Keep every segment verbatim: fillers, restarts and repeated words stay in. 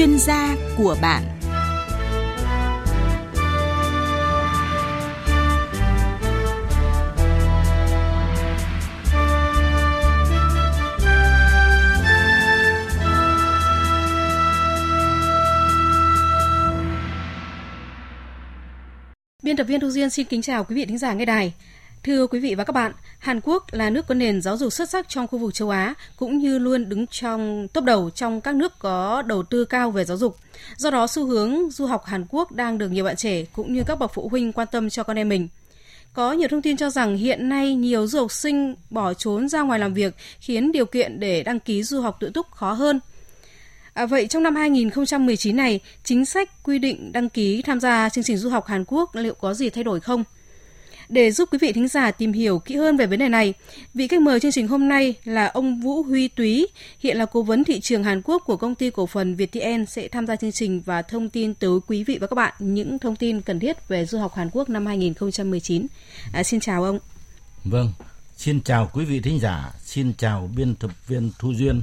chuyên gia của bạn. Biên tập viên Thu Duyên xin kính chào quý vị thính giả nghe đài. Thưa quý vị và các bạn, Hàn Quốc là nước có nền giáo dục xuất sắc trong khu vực châu Á, cũng như luôn đứng trong top đầu trong các nước có đầu tư cao về giáo dục. Do đó, xu hướng du học Hàn Quốc đang được nhiều bạn trẻ cũng như các bậc phụ huynh quan tâm cho con em mình. Có nhiều thông tin cho rằng hiện nay nhiều du học sinh bỏ trốn ra ngoài làm việc, khiến điều kiện để đăng ký du học tự túc khó hơn. À, vậy trong năm hai không một chín này, chính sách quy định đăng ký tham gia chương trình du học Hàn Quốc liệu có gì thay đổi không? Để giúp quý vị thính giả tìm hiểu kỹ hơn về vấn đề này, vị khách mời chương trình hôm nay là ông Vũ Huy Túy, hiện là cố vấn thị trường Hàn Quốc của công ty cổ phần Viettel, sẽ tham gia chương trình và thông tin tới quý vị và các bạn những thông tin cần thiết về du học Hàn Quốc năm hai không một chín. À, xin chào ông. Vâng, xin chào quý vị thính giả, xin chào biên tập viên Thu Duyên.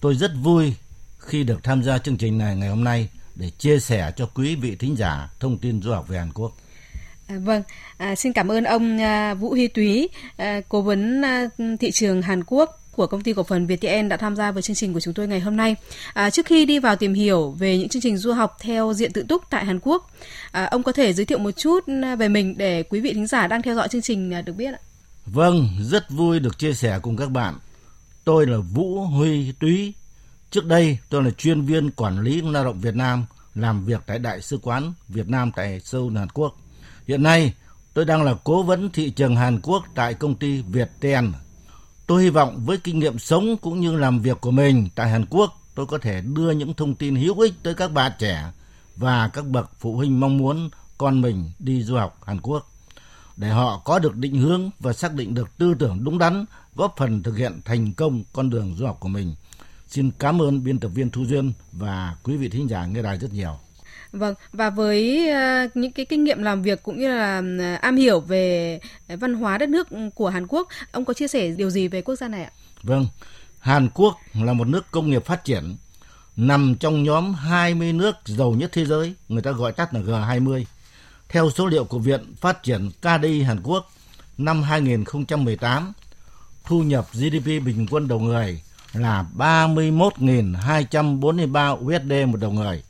Tôi rất vui khi được tham gia chương trình này ngày hôm nay để chia sẻ cho quý vị thính giả thông tin du học về Hàn Quốc. À, vâng, à, xin cảm ơn ông à, Vũ Huy Túy, à, cố vấn à, thị trường Hàn Quốc của công ty cổ phần Viettel đã tham gia với chương trình của chúng tôi ngày hôm nay. À, trước khi đi vào tìm hiểu về những chương trình du học theo diện tự túc tại Hàn Quốc, à, ông có thể giới thiệu một chút về mình để quý vị thính giả đang theo dõi chương trình à, được biết ạ. Vâng, rất vui được chia sẻ cùng các bạn. Tôi là Vũ Huy Túy. Trước đây tôi là chuyên viên quản lý lao động Việt Nam, làm việc tại Đại sứ quán Việt Nam tại Seoul, Hàn Quốc. Hiện nay, tôi đang là cố vấn thị trường Hàn Quốc tại công ty Viettel. Tôi hy vọng với kinh nghiệm sống cũng như làm việc của mình tại Hàn Quốc, tôi có thể đưa những thông tin hữu ích tới các bạn trẻ và các bậc phụ huynh mong muốn con mình đi du học Hàn Quốc, để họ có được định hướng và xác định được tư tưởng đúng đắn, góp phần thực hiện thành công con đường du học của mình. Xin cảm ơn biên tập viên Thu Duyên và quý vị thính giả nghe đài rất nhiều. Vâng, và với uh, những cái kinh nghiệm làm việc cũng như là uh, am hiểu về văn hóa đất nước của Hàn Quốc, ông có chia sẻ điều gì về quốc gia này ạ? Vâng, Hàn Quốc là một nước công nghiệp phát triển, nằm trong nhóm hai mươi nước giàu nhất thế giới, người ta gọi tắt là G hai mươi. Theo số liệu của Viện Phát triển K D I Hàn Quốc, năm hai không một tám, thu nhập G D P bình quân đầu người là ba mươi mốt nghìn hai trăm bốn mươi ba u ét đê một đầu người.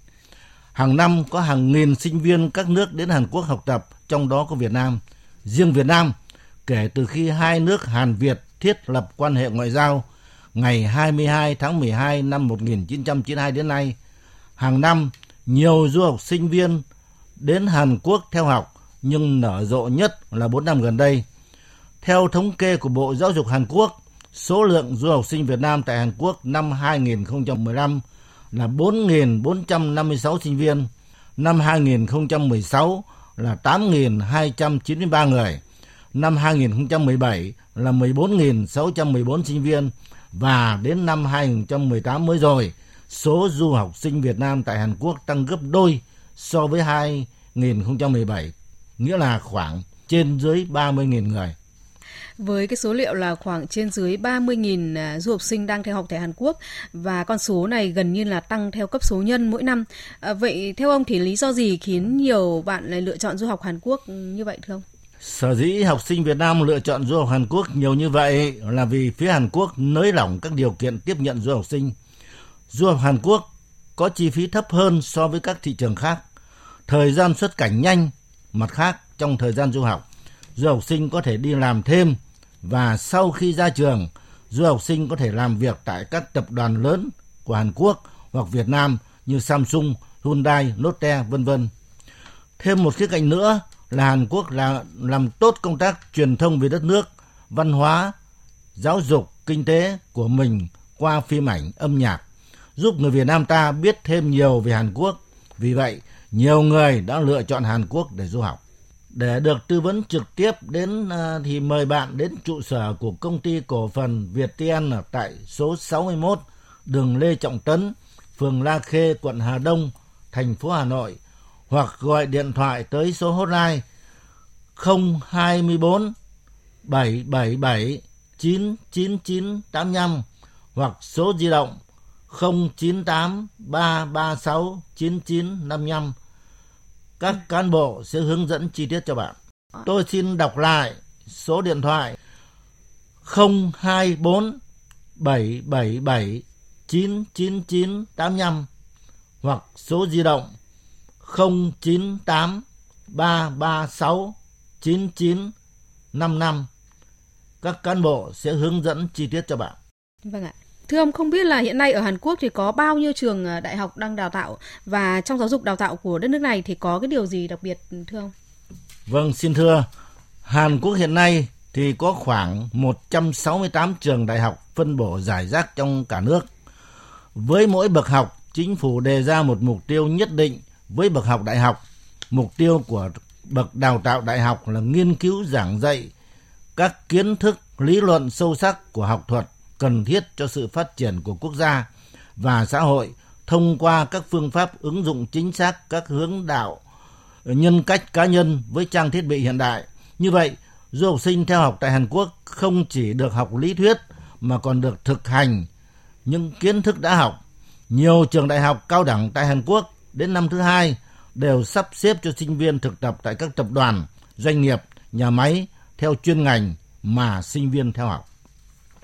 Hàng năm có hàng nghìn sinh viên các nước đến Hàn Quốc học tập, trong đó có Việt Nam. Riêng Việt Nam, kể từ khi hai nước Hàn Việt thiết lập quan hệ ngoại giao ngày hai mươi hai tháng mười hai năm một nghìn chín trăm chín mươi hai đến nay, hàng năm nhiều du học sinh viên đến Hàn Quốc theo học, nhưng nở rộ nhất là bốn năm gần đây. Theo thống kê của Bộ Giáo dục Hàn Quốc, số lượng du học sinh Việt Nam tại Hàn Quốc năm hai không một năm là bốn nghìn bốn trăm năm mươi sáu sinh viên, năm hai không một sáu là tám nghìn hai trăm chín mươi ba người, năm hai không một bảy là mười bốn nghìn sáu trăm mười bốn sinh viên, và đến năm hai không một tám mới rồi, số du học sinh Việt Nam tại Hàn Quốc tăng gấp đôi so với hai không một bảy, nghĩa là khoảng trên dưới ba mươi nghìn người. Với cái số liệu là khoảng trên dưới ba mươi nghìn du học sinh đang theo học tại Hàn Quốc, và con số này gần như là tăng theo cấp số nhân mỗi năm. À, vậy theo ông thì lý do gì khiến nhiều bạn lại lựa chọn du học Hàn Quốc như vậy thưa ông? Sở dĩ học sinh Việt Nam lựa chọn du học Hàn Quốc nhiều như vậy là vì phía Hàn Quốc nới lỏng các điều kiện tiếp nhận du học sinh. Du học Hàn Quốc có chi phí thấp hơn so với các thị trường khác, thời gian xuất cảnh nhanh. Mặt khác, trong thời gian du học, du học sinh có thể đi làm thêm, và sau khi ra trường, du học sinh có thể làm việc tại các tập đoàn lớn của Hàn Quốc hoặc Việt Nam như Samsung, Hyundai, Lotte, vân vân. Thêm một khía cạnh nữa là Hàn Quốc là làm tốt công tác truyền thông về đất nước, văn hóa, giáo dục, kinh tế của mình qua phim ảnh, âm nhạc, giúp người Việt Nam ta biết thêm nhiều về Hàn Quốc. Vì vậy, nhiều người đã lựa chọn Hàn Quốc để du học. Để được tư vấn trực tiếp đến thì mời bạn đến trụ sở của công ty cổ phần Viettel tại số sáu mươi mốt đường Lê Trọng Tấn, phường La Khê, quận Hà Đông, thành phố Hà Nội, hoặc gọi điện thoại tới số hotline không hai bốn bảy bảy bảy chín chín chín tám năm hoặc số di động không chín tám ba ba sáu chín chín năm năm. Các cán bộ sẽ hướng dẫn chi tiết cho bạn. Tôi xin đọc lại số điện thoại không hai bốn bảy bảy bảy chín chín chín tám năm hoặc số di động không chín tám ba ba sáu chín chín năm năm. Các cán bộ sẽ hướng dẫn chi tiết cho bạn. Vâng ạ. Thưa ông, không biết là hiện nay ở Hàn Quốc thì có bao nhiêu trường đại học đang đào tạo, và trong giáo dục đào tạo của đất nước này thì có cái điều gì đặc biệt thưa ông? Vâng, xin thưa, Hàn Quốc hiện nay thì có khoảng một trăm sáu mươi tám trường đại học phân bổ rải rác trong cả nước. Với mỗi bậc học, chính phủ đề ra một mục tiêu nhất định với bậc học đại học. Mục tiêu của bậc đào tạo đại học là nghiên cứu giảng dạy các kiến thức lý luận sâu sắc của học thuật cần thiết cho sự phát triển của quốc gia và xã hội thông qua các phương pháp ứng dụng chính xác các hướng đạo nhân cách cá nhân với trang thiết bị hiện đại. Như vậy, du học sinh theo học tại Hàn Quốc không chỉ được học lý thuyết mà còn được thực hành những kiến thức đã học. Nhiều trường đại học cao đẳng tại Hàn Quốc đến năm thứ hai đều sắp xếp cho sinh viên thực tập tại các tập đoàn, doanh nghiệp, nhà máy theo chuyên ngành mà sinh viên theo học.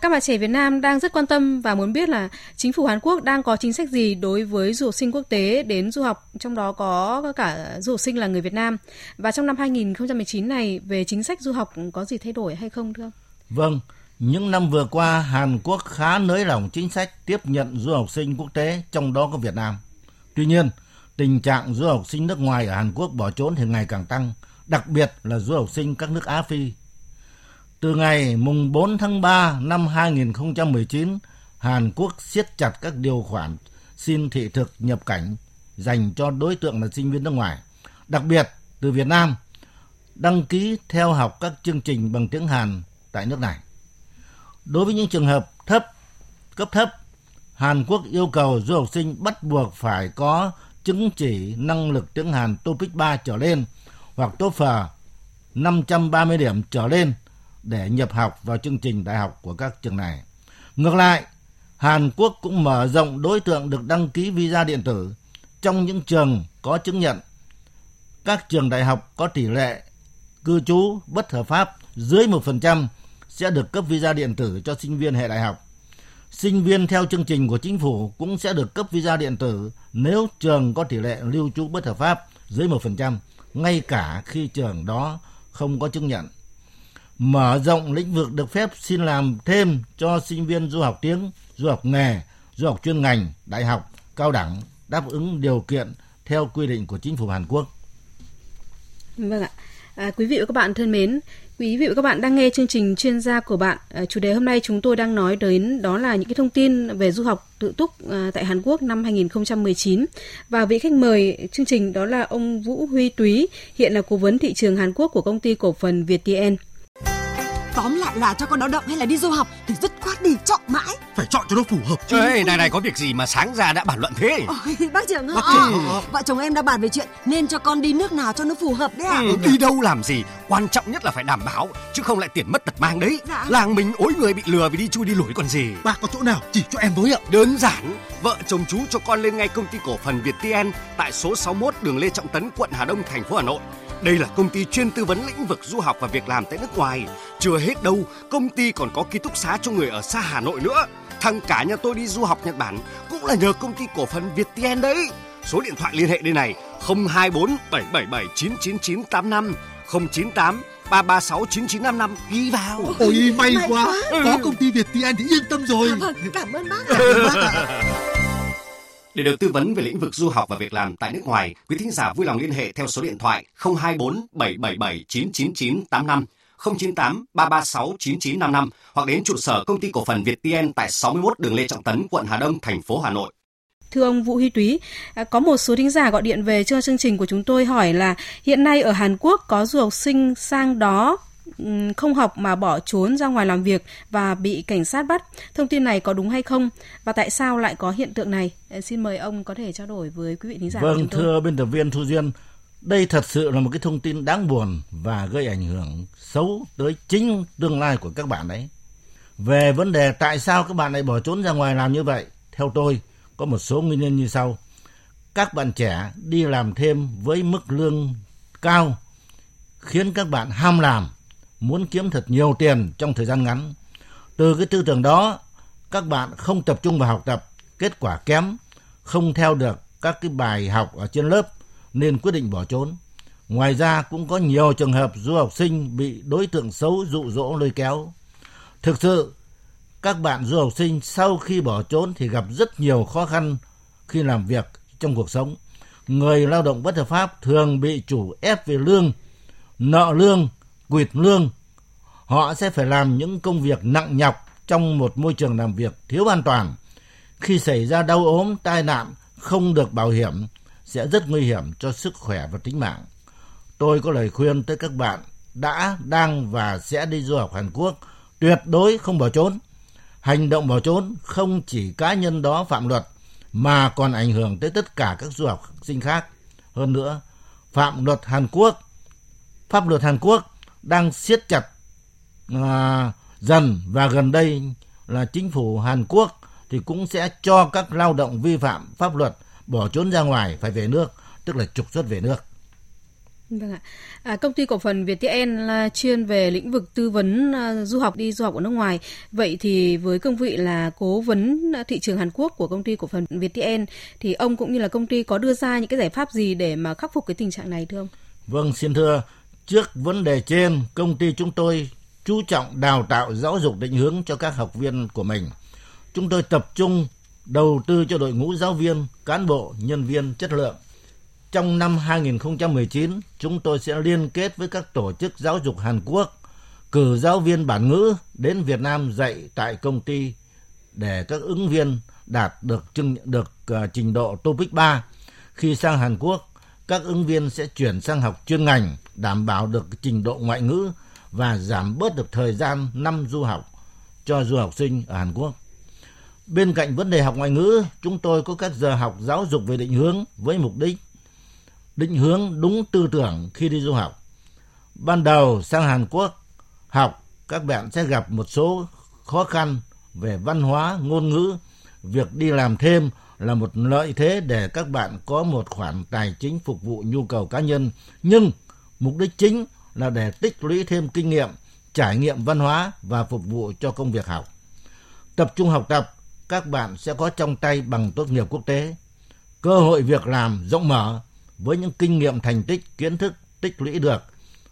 Các bạn trẻ Việt Nam đang rất quan tâm và muốn biết là chính phủ Hàn Quốc đang có chính sách gì đối với du học sinh quốc tế đến du học, trong đó có cả du học sinh là người Việt Nam. Và trong năm hai không một chín này, về chính sách du học có gì thay đổi hay không thưa ông? Vâng, những năm vừa qua Hàn Quốc khá nới lỏng chính sách tiếp nhận du học sinh quốc tế, trong đó có Việt Nam. Tuy nhiên, tình trạng du học sinh nước ngoài ở Hàn Quốc bỏ trốn thì ngày càng tăng, đặc biệt là du học sinh các nước Á Phi. Từ ngày mùng bốn tháng ba năm hai nghìn không trăm mười chín, Hàn Quốc siết chặt các điều khoản xin thị thực nhập cảnh dành cho đối tượng là sinh viên nước ngoài, đặc biệt từ Việt Nam, đăng ký theo học các chương trình bằng tiếng Hàn tại nước này. Đối với những trường hợp thấp, cấp thấp, Hàn Quốc yêu cầu du học sinh bắt buộc phải có chứng chỉ năng lực tiếng Hàn tô píc ba trở lên hoặc TOEFL năm trăm ba mươi điểm trở lên để nhập học vào chương trình đại học của các trường này. Ngược lại, Hàn Quốc cũng mở rộng đối tượng được đăng ký visa điện tử trong những trường có chứng nhận. Các trường đại học có tỷ lệ cư trú bất hợp pháp dưới một phần trăm sẽ được cấp visa điện tử cho sinh viên hệ đại học. Sinh viên theo chương trình của chính phủ cũng sẽ được cấp visa điện tử nếu trường có tỷ lệ lưu trú bất hợp pháp dưới một phần trăm, ngay cả khi trường đó không có chứng nhận. Mở rộng lĩnh vực được phép xin làm thêm cho sinh viên du học tiếng, du học nghề, du học chuyên ngành, đại học, cao đẳng đáp ứng điều kiện theo quy định của chính phủ Hàn Quốc. Vâng ạ. À, quý vị và các bạn thân mến, quý vị và các bạn đang nghe chương trình Chuyên gia của bạn. À, chủ đề hôm nay chúng tôi đang nói đến đó là những cái thông tin về du học tự túc à, tại Hàn Quốc năm hai không một chín. Và vị khách mời chương trình đó là ông Vũ Huy Túy, hiện là cố vấn thị trường Hàn Quốc của công ty cổ phần Viettel. Tóm lại là cho con nó động hay là đi du học thì dứt khoát đi, chọn mãi phải chọn cho nó phù hợp chứ. Ê, này này có việc gì mà sáng ra đã bàn luận thế? Ôi, bác trưởng ơi, vợ chồng em đã bàn về chuyện nên cho con đi nước nào cho nó phù hợp đấy ạ. À? Ừ, đi đâu làm gì, quan trọng nhất là phải đảm bảo chứ không lại tiền mất tật mang đấy. Dạ. Làng mình ối người bị lừa vì đi chui đi lủi còn gì. Bác có chỗ nào chỉ cho em với ạ? Đơn giản, vợ chồng chú cho con lên ngay công ty cổ phần Viettel tại số sáu mươi mốt đường Lê Trọng Tấn, quận Hà Đông, thành phố Hà Nội. Đây là công ty chuyên tư vấn lĩnh vực du học và việc làm tại nước ngoài. Chưa hết đâu, công ty còn có ký túc xá cho người ở xa Hà Nội nữa. Thằng cả nhà tôi đi du học Nhật Bản cũng là nhờ công ty cổ phần Viettel đấy. Số điện thoại liên hệ đây này: không hai bốn bảy bảy bảy chín chín chín tám năm, không chín tám ba ba sáu chín chín năm năm. Ghi vào. Ôi may, may quá. quá, có công ty Viettel thì yên tâm rồi. Cảm ơn, cảm ơn bác. Để được tư vấn về lĩnh vực du học và việc làm tại nước ngoài, quý thính giả vui lòng liên hệ theo số điện thoại không hai bốn bảy bảy bảy chín chín chín tám năm, không chín tám ba ba sáu chín chín năm năm hoặc đến trụ sở công ty cổ phần Viettel tại sáu mươi mốt đường Lê Trọng Tấn, quận Hà Đông, thành phố Hà Nội. Thưa ông Vũ Huy Túy, có một số thính giả gọi điện về cho chương trình của chúng tôi hỏi là hiện nay ở Hàn Quốc có du học sinh sang đó không học mà bỏ trốn ra ngoài làm việc và bị cảnh sát bắt. Thông tin này có đúng hay không? Và tại sao lại có hiện tượng này? Xin mời ông có thể trao đổi với quý vị khán giả. Vâng, thưa biên tập viên Thu Duyên, đây thật sự là một cái thông tin đáng buồn và gây ảnh hưởng xấu tới chính tương lai của các bạn đấy. Về vấn đề tại sao các bạn lại bỏ trốn ra ngoài làm như vậy, theo tôi, có một số nguyên nhân như sau. Các bạn trẻ đi làm thêm với mức lương cao khiến các bạn ham làm, muốn kiếm thật nhiều tiền trong thời gian ngắn. Từ cái tư tưởng đó, các bạn không tập trung vào học tập, kết quả kém, không theo được các cái bài học ở trên lớp nên quyết định bỏ trốn. Ngoài ra cũng có nhiều trường hợp du học sinh bị đối tượng xấu dụ dỗ lôi kéo. Thực sự, các bạn du học sinh sau khi bỏ trốn thì gặp rất nhiều khó khăn khi làm việc trong cuộc sống. Người lao động bất hợp pháp thường bị chủ ép về lương, nợ lương, quỵt lương. Họ sẽ phải làm những công việc nặng nhọc trong một môi trường làm việc thiếu an toàn. Khi xảy ra đau ốm, tai nạn không được bảo hiểm sẽ rất nguy hiểm cho sức khỏe và tính mạng. Tôi có lời khuyên tới các bạn đã, đang và sẽ đi du học Hàn Quốc, tuyệt đối không bỏ trốn. Hành động bỏ trốn không chỉ cá nhân đó phạm luật mà còn ảnh hưởng tới tất cả các du học sinh khác. Hơn nữa, phạm luật Hàn Quốc, pháp luật Hàn Quốc đang siết chặt à, dần và gần đây là chính phủ Hàn Quốc thì cũng sẽ cho các lao động vi phạm pháp luật bỏ trốn ra ngoài phải về nước, tức là trục xuất về nước. Vâng ạ. À, công ty cổ phần Viettel là chuyên về lĩnh vực tư vấn à, du học đi du học ở nước ngoài. Vậy thì với cương vị là cố vấn thị trường Hàn Quốc của công ty cổ phần Viettel thì ông cũng như là công ty có đưa ra những cái giải pháp gì để mà khắc phục cái tình trạng này thưa ông? Vâng, xin thưa, trước vấn đề trên, công ty chúng tôi chú trọng đào tạo giáo dục định hướng cho các học viên của mình. Chúng tôi tập trung đầu tư cho đội ngũ giáo viên, cán bộ, nhân viên chất lượng. Trong năm hai không một chín, chúng tôi sẽ liên kết với các tổ chức giáo dục Hàn Quốc, cử giáo viên bản ngữ đến Việt Nam dạy tại công ty để các ứng viên đạt được, được uh, trình độ tô pích ba. Khi sang Hàn Quốc, các ứng viên sẽ chuyển sang học chuyên ngành, đảm bảo được trình độ ngoại ngữ và giảm bớt được thời gian năm du học cho du học sinh ở Hàn Quốc. Bên cạnh vấn đề học ngoại ngữ, chúng tôi có các giờ học giáo dục về định hướng với mục đích định hướng đúng tư tưởng khi đi du học. Ban đầu sang Hàn Quốc học, các bạn sẽ gặp một số khó khăn về văn hóa, ngôn ngữ. Việc đi làm thêm là một lợi thế để các bạn có một khoản tài chính phục vụ nhu cầu cá nhân. Nhưng mục đích chính là để tích lũy thêm kinh nghiệm, trải nghiệm văn hóa và phục vụ cho công việc học. Tập trung học tập, các bạn sẽ có trong tay bằng tốt nghiệp quốc tế, cơ hội việc làm rộng mở. Với những kinh nghiệm, thành tích, kiến thức tích lũy được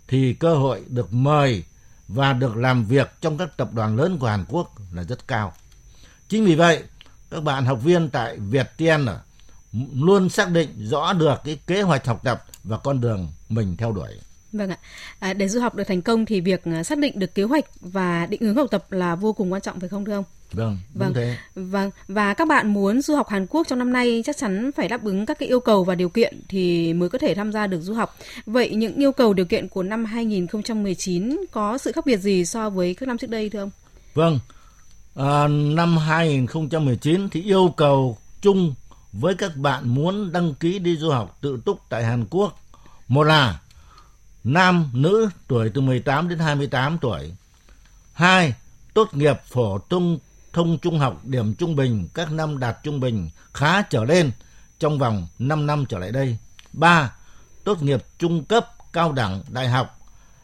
thì cơ hội được mời và được làm việc trong các tập đoàn lớn của Hàn Quốc là rất cao. Chính vì vậy, các bạn học viên tại Viettel luôn xác định rõ được cái kế hoạch học tập và con đường mình theo đuổi. Vâng ạ. À, để du học được thành công thì việc xác định được kế hoạch và định hướng học tập là vô cùng quan trọng phải không thưa ông? Vâng, vâng, thế. Vâng, và các bạn muốn du học Hàn Quốc trong năm nay chắc chắn phải đáp ứng các cái yêu cầu và điều kiện thì mới có thể tham gia được du học. Vậy những yêu cầu điều kiện của năm hai không một chín có sự khác biệt gì so với các năm trước đây thưa ông? Vâng, à, năm hai không một chín thì yêu cầu chung với các bạn muốn đăng ký đi du học tự túc tại Hàn Quốc. Một là nam, nữ, tuổi từ mười tám đến hai mươi tám tuổi. Hai, tốt nghiệp phổ thông thông trung học điểm trung bình các năm đạt trung bình khá trở lên trong vòng năm năm trở lại đây. Ba, tốt nghiệp trung cấp, cao đẳng, đại học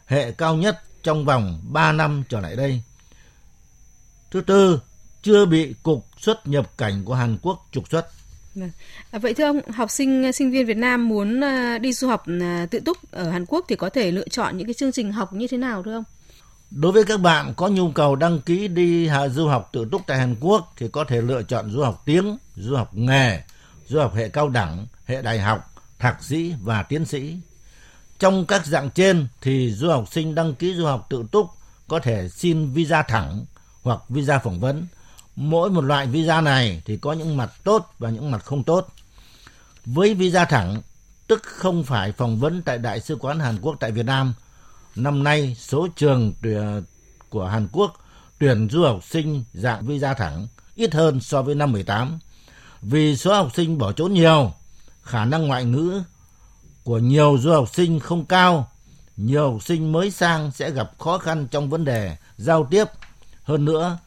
hệ cao nhất trong vòng ba năm trở lại đây. Thứ tư, chưa bị Cục xuất nhập cảnh của Hàn Quốc trục xuất. À, vậy thưa ông, học sinh sinh viên Việt Nam muốn đi du học tự túc ở Hàn Quốc thì có thể lựa chọn những cái chương trình học như thế nào thưa ông? Đối với các bạn có nhu cầu đăng ký đi du học tự túc tại Hàn Quốc thì có thể lựa chọn du học tiếng, du học nghề, du học hệ cao đẳng, hệ đại học, thạc sĩ và tiến sĩ. Trong các dạng trên thì du học sinh đăng ký du học tự túc có thể xin visa thẳng hoặc visa phỏng vấn. Mỗi một loại visa này thì có những mặt tốt và những mặt không tốt. Với visa thẳng, tức không phải phỏng vấn tại Đại sứ quán Hàn Quốc tại Việt Nam, năm nay số trường của Hàn Quốc tuyển du học sinh dạng visa thẳng ít hơn so với năm mười tám. Vì số học sinh bỏ trốn nhiều, khả năng ngoại ngữ của nhiều du học sinh không cao, nhiều học sinh mới sang sẽ gặp khó khăn trong vấn đề giao tiếp. Hơn nữa,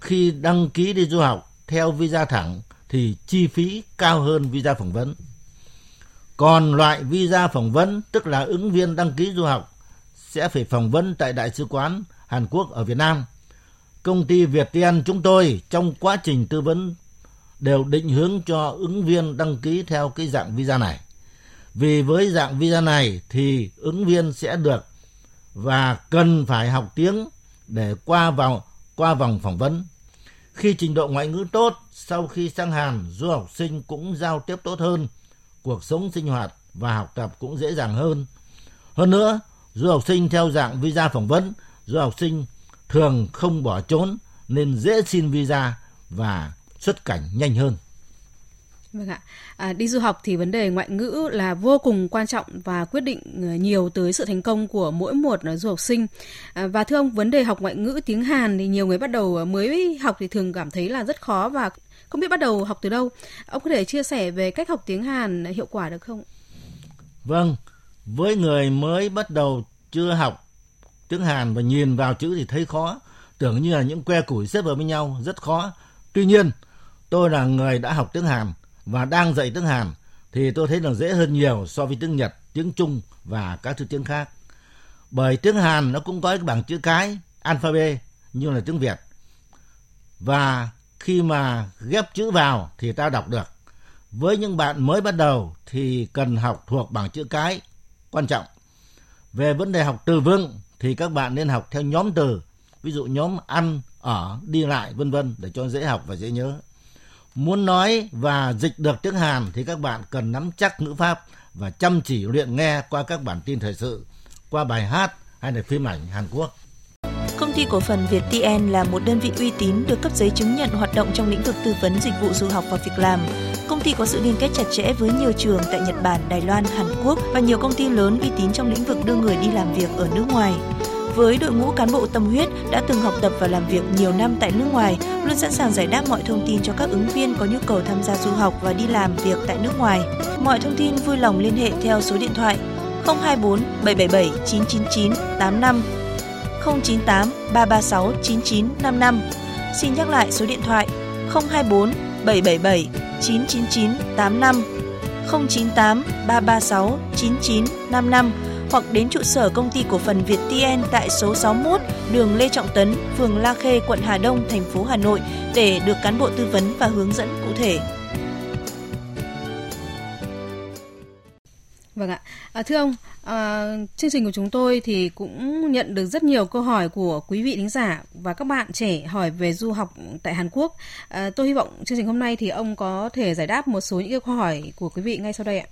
khi đăng ký đi du học theo visa thẳng thì chi phí cao hơn visa phỏng vấn. Còn loại visa phỏng vấn, tức là ứng viên đăng ký du học, sẽ phải phỏng vấn tại Đại sứ quán Hàn Quốc ở Việt Nam. Công ty Việt Tiên chúng tôi trong quá trình tư vấn đều định hướng cho ứng viên đăng ký theo cái dạng visa này. Vì với dạng visa này thì ứng viên sẽ được và cần phải học tiếng để qua vào qua vòng phỏng vấn. Khi trình độ ngoại ngữ tốt, sau khi sang Hàn, du học sinh cũng giao tiếp tốt hơn, cuộc sống sinh hoạt và học tập cũng dễ dàng hơn. Hơn nữa, du học sinh theo dạng visa phỏng vấn, du học sinh thường không bỏ trốn nên dễ xin visa và xuất cảnh nhanh hơn. Vâng ạ. À, đi du học thì vấn đề ngoại ngữ là vô cùng quan trọng và quyết định nhiều tới sự thành công của mỗi một du học sinh. À, và thưa ông, vấn đề học ngoại ngữ tiếng Hàn thì nhiều người bắt đầu mới học thì thường cảm thấy là rất khó và không biết bắt đầu học từ đâu. Ông có thể chia sẻ về cách học tiếng Hàn hiệu quả được không? Vâng. Với người mới bắt đầu chưa học tiếng Hàn và nhìn vào chữ thì thấy khó, tưởng như là những que củi xếp vào với nhau, rất khó. Tuy nhiên, tôi là người đã học tiếng Hàn và đang dạy tiếng Hàn thì tôi thấy là dễ hơn nhiều so với tiếng Nhật, tiếng Trung và các thứ tiếng khác. Bởi tiếng Hàn nó cũng có cái bảng chữ cái, alphabet như là tiếng Việt. Và khi mà ghép chữ vào thì ta đọc được. Với những bạn mới bắt đầu thì cần học thuộc bảng chữ cái quan trọng. Về vấn đề học từ vựng thì các bạn nên học theo nhóm từ, ví dụ nhóm ăn, ở, đi lại, vân vân để cho dễ học và dễ nhớ. Muốn nói và dịch được tiếng Hàn thì các bạn cần nắm chắc ngữ pháp và chăm chỉ luyện nghe qua các bản tin thời sự, qua bài hát hay là phim ảnh Hàn Quốc. Công ty cổ phần Viettel là một đơn vị uy tín được cấp giấy chứng nhận hoạt động trong lĩnh vực tư vấn dịch vụ du học và việc làm. Công ty có sự liên kết chặt chẽ với nhiều trường tại Nhật Bản, Đài Loan, Hàn Quốc và nhiều công ty lớn uy tín trong lĩnh vực đưa người đi làm việc ở nước ngoài. Với đội ngũ cán bộ tâm huyết đã từng học tập và làm việc nhiều năm tại nước ngoài, luôn sẵn sàng giải đáp mọi thông tin cho các ứng viên có nhu cầu tham gia du học và đi làm việc tại nước ngoài. Mọi thông tin vui lòng liên hệ theo số điện thoại không hai bốn bảy bảy bảy chín chín chín tám năm, không chín tám ba ba sáu chín chín năm năm. Xin nhắc lại số điện thoại không hai bốn bảy bảy bảy chín chín chín tám năm, không chín tám ba ba sáu chín chín năm năm. Hoặc đến trụ sở công ty cổ phần Viettel tại số sáu mươi mốt đường Lê Trọng Tấn, phường La Khê, quận Hà Đông, thành phố Hà Nội để được cán bộ tư vấn và hướng dẫn cụ thể. Vâng ạ. À, thưa ông, à, chương trình của chúng tôi thì cũng nhận được rất nhiều câu hỏi của quý vị thính giả và các bạn trẻ hỏi về du học tại Hàn Quốc. À, tôi hy vọng chương trình hôm nay thì ông có thể giải đáp một số những câu hỏi của quý vị ngay sau đây ạ.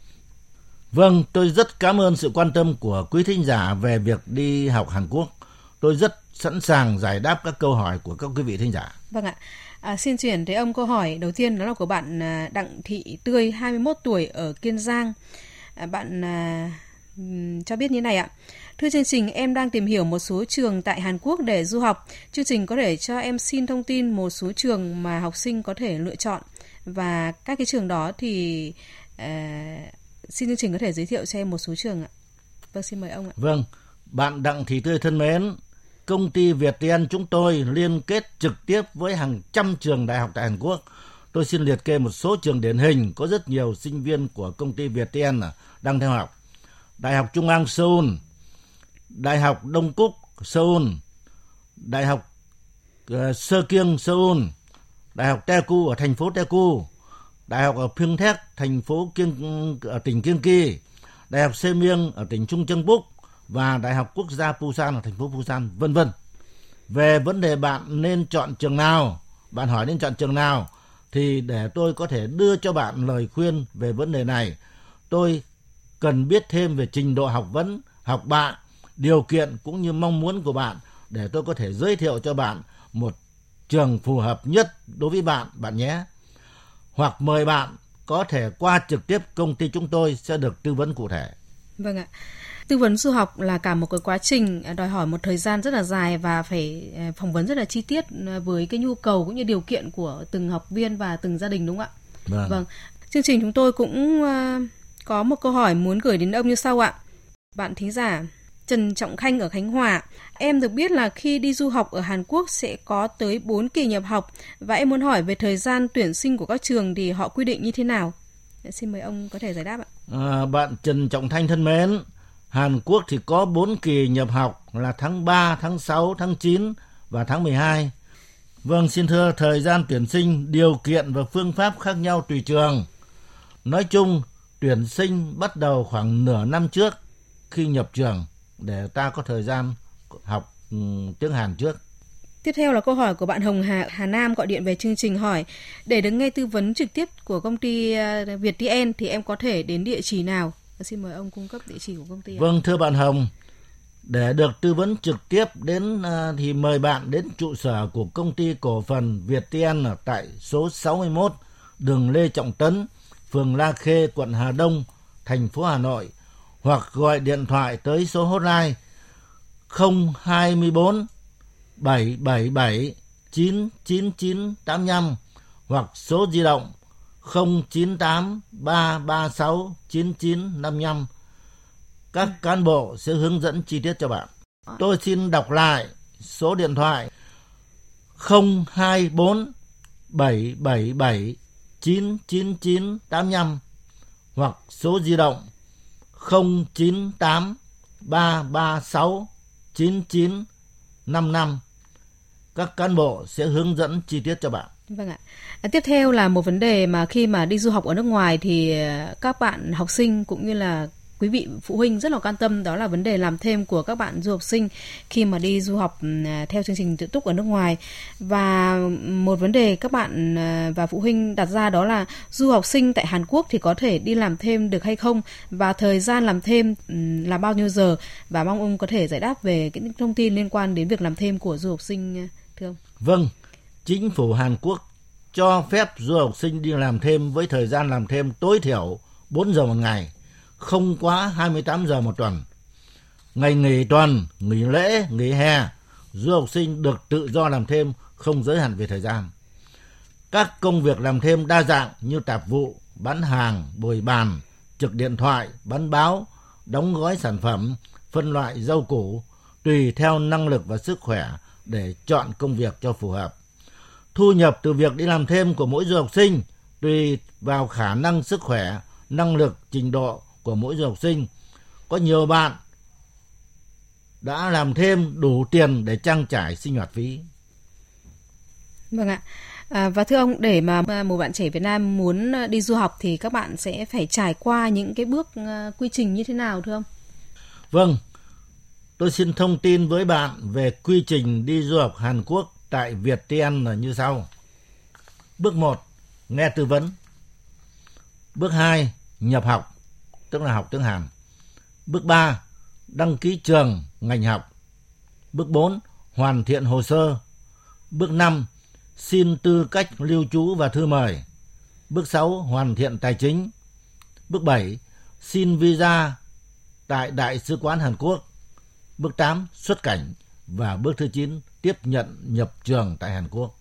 Vâng, tôi rất cảm ơn sự quan tâm của quý thính giả về việc đi học Hàn Quốc. Tôi rất sẵn sàng giải đáp các câu hỏi của các quý vị thính giả. Vâng ạ. À, xin chuyển tới ông câu hỏi đầu tiên, đó là của bạn Đặng Thị Tươi, hai mươi mốt tuổi ở Kiên Giang. À, bạn à, cho biết như này ạ. Thưa chương trình, em đang tìm hiểu một số trường tại Hàn Quốc để du học. Chương trình có thể cho em xin thông tin một số trường mà học sinh có thể lựa chọn. Và các cái trường đó thì... À, xin chương trình có thể giới thiệu cho em một số trường ạ. Vâng, xin mời ông ạ. Vâng, bạn Đặng Thị Tươi thân mến, công ty Viettel chúng tôi liên kết trực tiếp với hàng trăm trường đại học tại Hàn Quốc. Tôi xin liệt kê một số trường điển hình có rất nhiều sinh viên của công ty Viettel đang theo học. Đại học Trung An Seoul, Đại học Đông Cúc Seoul, Đại học uh, Seokyung Seoul, Đại học Daegu ở thành phố Daegu, Đại học ở Phung Thác, thành phố Kiên, ở tỉnh Kiên Kỳ, Đại học Semiêng ở tỉnh Trung Chương Búc và Đại học Quốc gia Busan ở thành phố Busan, vân vân. Về vấn đề bạn nên chọn trường nào, bạn hỏi nên chọn trường nào, thì để tôi có thể đưa cho bạn lời khuyên về vấn đề này. Tôi cần biết thêm về trình độ học vấn, học bạ, điều kiện cũng như mong muốn của bạn để tôi có thể giới thiệu cho bạn một trường phù hợp nhất đối với bạn, bạn nhé. Hoặc mời bạn có thể qua trực tiếp công ty chúng tôi sẽ được tư vấn cụ thể. Vâng ạ. Tư vấn du học là cả một cái quá trình đòi hỏi một thời gian rất là dài và phải phỏng vấn rất là chi tiết với cái nhu cầu cũng như điều kiện của từng học viên và từng gia đình, đúng không ạ? Vâng. Vâng. Chương trình chúng tôi cũng có một câu hỏi muốn gửi đến ông như sau ạ. Bạn thính giả Trần Trọng Khanh ở Khánh Hòa. Em được biết là khi đi du học ở Hàn Quốc sẽ có tới bốn kỳ nhập học và em muốn hỏi về thời gian tuyển sinh của các trường thì họ quy định như thế nào? Xin mời ông có thể giải đáp ạ. À, bạn Trần Trọng Thanh thân mến, Hàn Quốc thì có bốn kỳ nhập học là tháng ba, tháng sáu, tháng chín và tháng mười hai. Vâng, xin thưa, thời gian tuyển sinh, điều kiện và phương pháp khác nhau tùy trường. Nói chung, tuyển sinh bắt đầu khoảng nửa năm trước khi nhập trường để ta có thời gian học tiếng Hàn trước. Tiếp theo là câu hỏi của bạn Hồng Hà, Hà Nam gọi điện về chương trình hỏi, để được nghe tư vấn trực tiếp của công ty Viettel thì em có thể đến địa chỉ nào? Xin mời ông cung cấp địa chỉ của công ty. Vâng, thưa bạn Hồng, để được tư vấn trực tiếp đến thì mời bạn đến trụ sở của công ty cổ phần Viettel ở tại số sáu mươi mốt đường Lê Trọng Tấn, phường La Khê, quận Hà Đông, thành phố Hà Nội, hoặc gọi điện thoại tới số hotline không hai bốn bảy bảy bảy chín chín chín tám năm hoặc số di động không chín tám ba ba sáu chín chín năm năm. Các cán bộ sẽ hướng dẫn chi tiết cho bạn. Tôi xin đọc lại số điện thoại không hai bốn bảy bảy bảy chín chín chín tám năm hoặc số di động không chín tám ba ba sáu chín chín năm năm. Các cán bộ sẽ hướng dẫn chi tiết cho bạn. Vâng ạ. À, tiếp theo là một vấn đề mà khi mà đi du học ở nước ngoài thì các bạn học sinh cũng như là quý vị phụ huynh rất là quan tâm, đó là vấn đề làm thêm của các bạn du học sinh khi mà đi du học theo chương trình tự túc ở nước ngoài. Và một vấn đề các bạn và phụ huynh đặt ra đó là du học sinh tại Hàn Quốc thì có thể đi làm thêm được hay không, và thời gian làm thêm là bao nhiêu giờ, và mong ông có thể giải đáp về những thông tin liên quan đến việc làm thêm của du học sinh, thưa ông. Vâng, chính phủ Hàn Quốc cho phép du học sinh đi làm thêm với thời gian làm thêm tối thiểu bốn giờ một ngày, không quá hai mươi tám giờ một tuần. Ngày nghỉ tuần, nghỉ lễ, nghỉ hè, du học sinh được tự do làm thêm, không giới hạn về thời gian. Các công việc làm thêm đa dạng như tạp vụ, bán hàng, bồi bàn, trực điện thoại, bán báo, đóng gói sản phẩm, phân loại rau củ, tùy theo năng lực và sức khỏe để chọn công việc cho phù hợp. Thu nhập từ việc đi làm thêm của mỗi du học sinh tùy vào khả năng, sức khỏe, năng lực, trình độ của mỗi du học sinh. Có nhiều bạn đã làm thêm đủ tiền để trang trải sinh hoạt phí. Vâng ạ. À, và thưa ông, để mà một bạn trẻ Việt Nam muốn đi du học thì các bạn sẽ phải trải qua những cái bước uh, quy trình như thế nào, thưa ông? Vâng, tôi xin thông tin với bạn về quy trình đi du học Hàn Quốc tại Viettel là như sau. Bước một, nghe tư vấn. Bước hai, nhập học, tức là học tiếng Hàn. Bước ba, đăng ký trường, ngành học. Bước bốn, hoàn thiện hồ sơ. Bước năm, xin tư cách lưu trú và thư mời. Bước sáu, hoàn thiện tài chính. Bước bảy, xin visa tại Đại sứ quán Hàn Quốc. Bước tám, xuất cảnh. Và bước thứ chín, tiếp nhận nhập trường tại Hàn Quốc.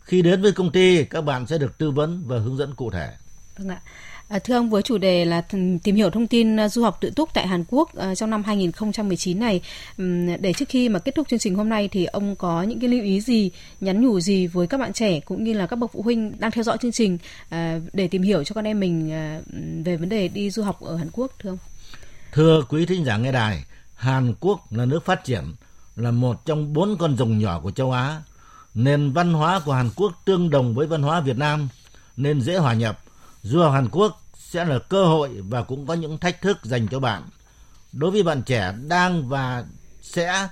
Khi đến với công ty, các bạn sẽ được tư vấn và hướng dẫn cụ thể. Vâng ạ. À, thưa ông, với chủ đề là tìm hiểu thông tin du học tự túc tại Hàn Quốc à, trong năm hai không một chín này, để trước khi mà kết thúc chương trình hôm nay thì ông có những cái lưu ý gì, nhắn nhủ gì với các bạn trẻ cũng như là các bậc phụ huynh đang theo dõi chương trình à, để tìm hiểu cho con em mình à, về vấn đề đi du học ở Hàn Quốc, thưa ông? Thưa quý thính giả nghe đài, Hàn Quốc là nước phát triển, là một trong bốn con rồng nhỏ của châu Á. Nền văn hóa của Hàn Quốc tương đồng với văn hóa Việt Nam nên dễ hòa nhập. Du học Hàn Quốc sẽ là cơ hội và cũng có những thách thức dành cho bạn. Đối với bạn trẻ đang và sẽ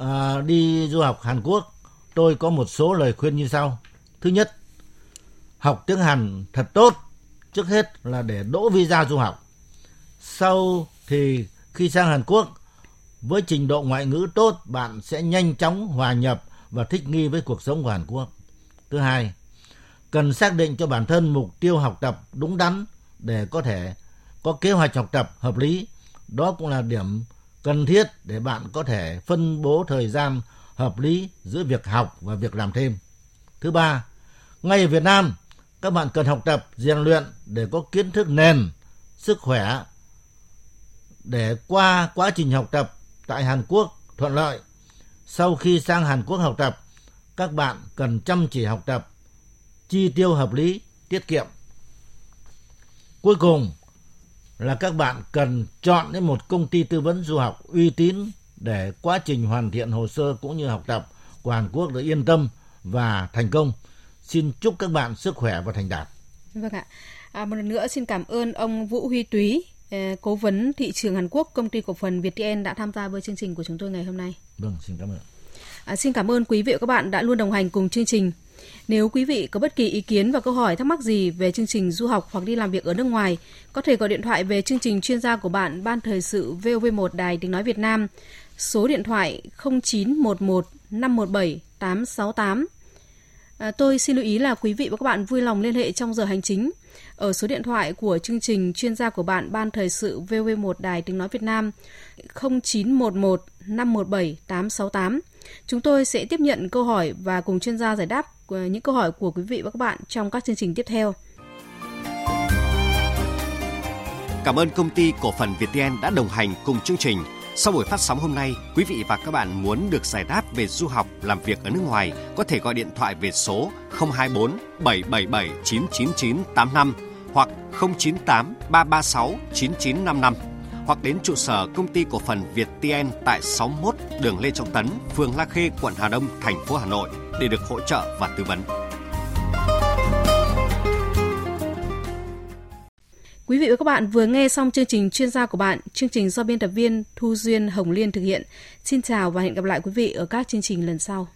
uh, đi du học Hàn Quốc, tôi có một số lời khuyên như sau. Thứ nhất, học tiếng Hàn thật tốt, trước hết là để đỗ visa du học. Sau thì khi sang Hàn Quốc, với trình độ ngoại ngữ tốt, bạn sẽ nhanh chóng hòa nhập và thích nghi với cuộc sống của Hàn Quốc. Thứ hai, cần xác định cho bản thân mục tiêu học tập đúng đắn để có thể có kế hoạch học tập hợp lý. Đó cũng là điểm cần thiết để bạn có thể phân bố thời gian hợp lý giữa việc học và việc làm thêm. Thứ ba, ngay ở Việt Nam, các bạn cần học tập, rèn luyện để có kiến thức nền, sức khỏe để qua quá trình học tập tại Hàn Quốc thuận lợi. Sau khi sang Hàn Quốc học tập, các bạn cần chăm chỉ học tập, chi tiêu hợp lý, tiết kiệm. Cuối cùng là các bạn cần chọn đến một công ty tư vấn du học uy tín để quá trình hoàn thiện hồ sơ cũng như học tập của Hàn Quốc được yên tâm và thành công. Xin chúc các bạn sức khỏe và thành đạt. Vâng ạ. À, một lần nữa xin cảm ơn ông Vũ Huy Túy, cố vấn thị trường Hàn Quốc, công ty cổ phần Viettel đã tham gia với chương trình của chúng tôi ngày hôm nay. Vâng, xin cảm ơn. À, xin cảm ơn quý vị và các bạn đã luôn đồng hành cùng chương trình. Nếu quý vị có bất kỳ ý kiến và câu hỏi thắc mắc gì về chương trình du học hoặc đi làm việc ở nước ngoài, có thể gọi điện thoại về chương trình chuyên gia của bạn Ban Thời sự vê o vê một Đài Tiếng Nói Việt Nam. Số điện thoại không chín một một năm một bảy tám sáu tám. À, tôi xin lưu ý là quý vị và các bạn vui lòng liên hệ trong giờ hành chính ở số điện thoại của chương trình chuyên gia của bạn Ban Thời sự vê o vê một Đài Tiếng Nói Việt Nam không chín một một năm một bảy tám sáu tám. Chúng tôi sẽ tiếp nhận câu hỏi và cùng chuyên gia giải đáp những câu hỏi của quý vị và các bạn trong các chương trình tiếp theo. Cảm ơn công ty cổ phần Viettel đã đồng hành cùng chương trình. Sau buổi phát sóng hôm nay, quý vị và các bạn muốn được giải đáp về du học, làm việc ở nước ngoài có thể gọi điện thoại về số không hai bốn bảy bảy bảy chín chín chín tám năm hoặc không chín tám ba ba sáu chín chín năm năm hoặc đến trụ sở công ty cổ phần Viettel tại sáu mươi mốt đường Lê Trọng Tấn, phường La Khê, quận Hà Đông, thành phố Hà Nội để được hỗ trợ và tư vấn. Quý vị và các bạn vừa nghe xong chương trình chuyên gia của bạn, chương trình do biên tập viên Thu Duyên Hồng Liên thực hiện. Xin chào và hẹn gặp lại quý vị ở các chương trình lần sau.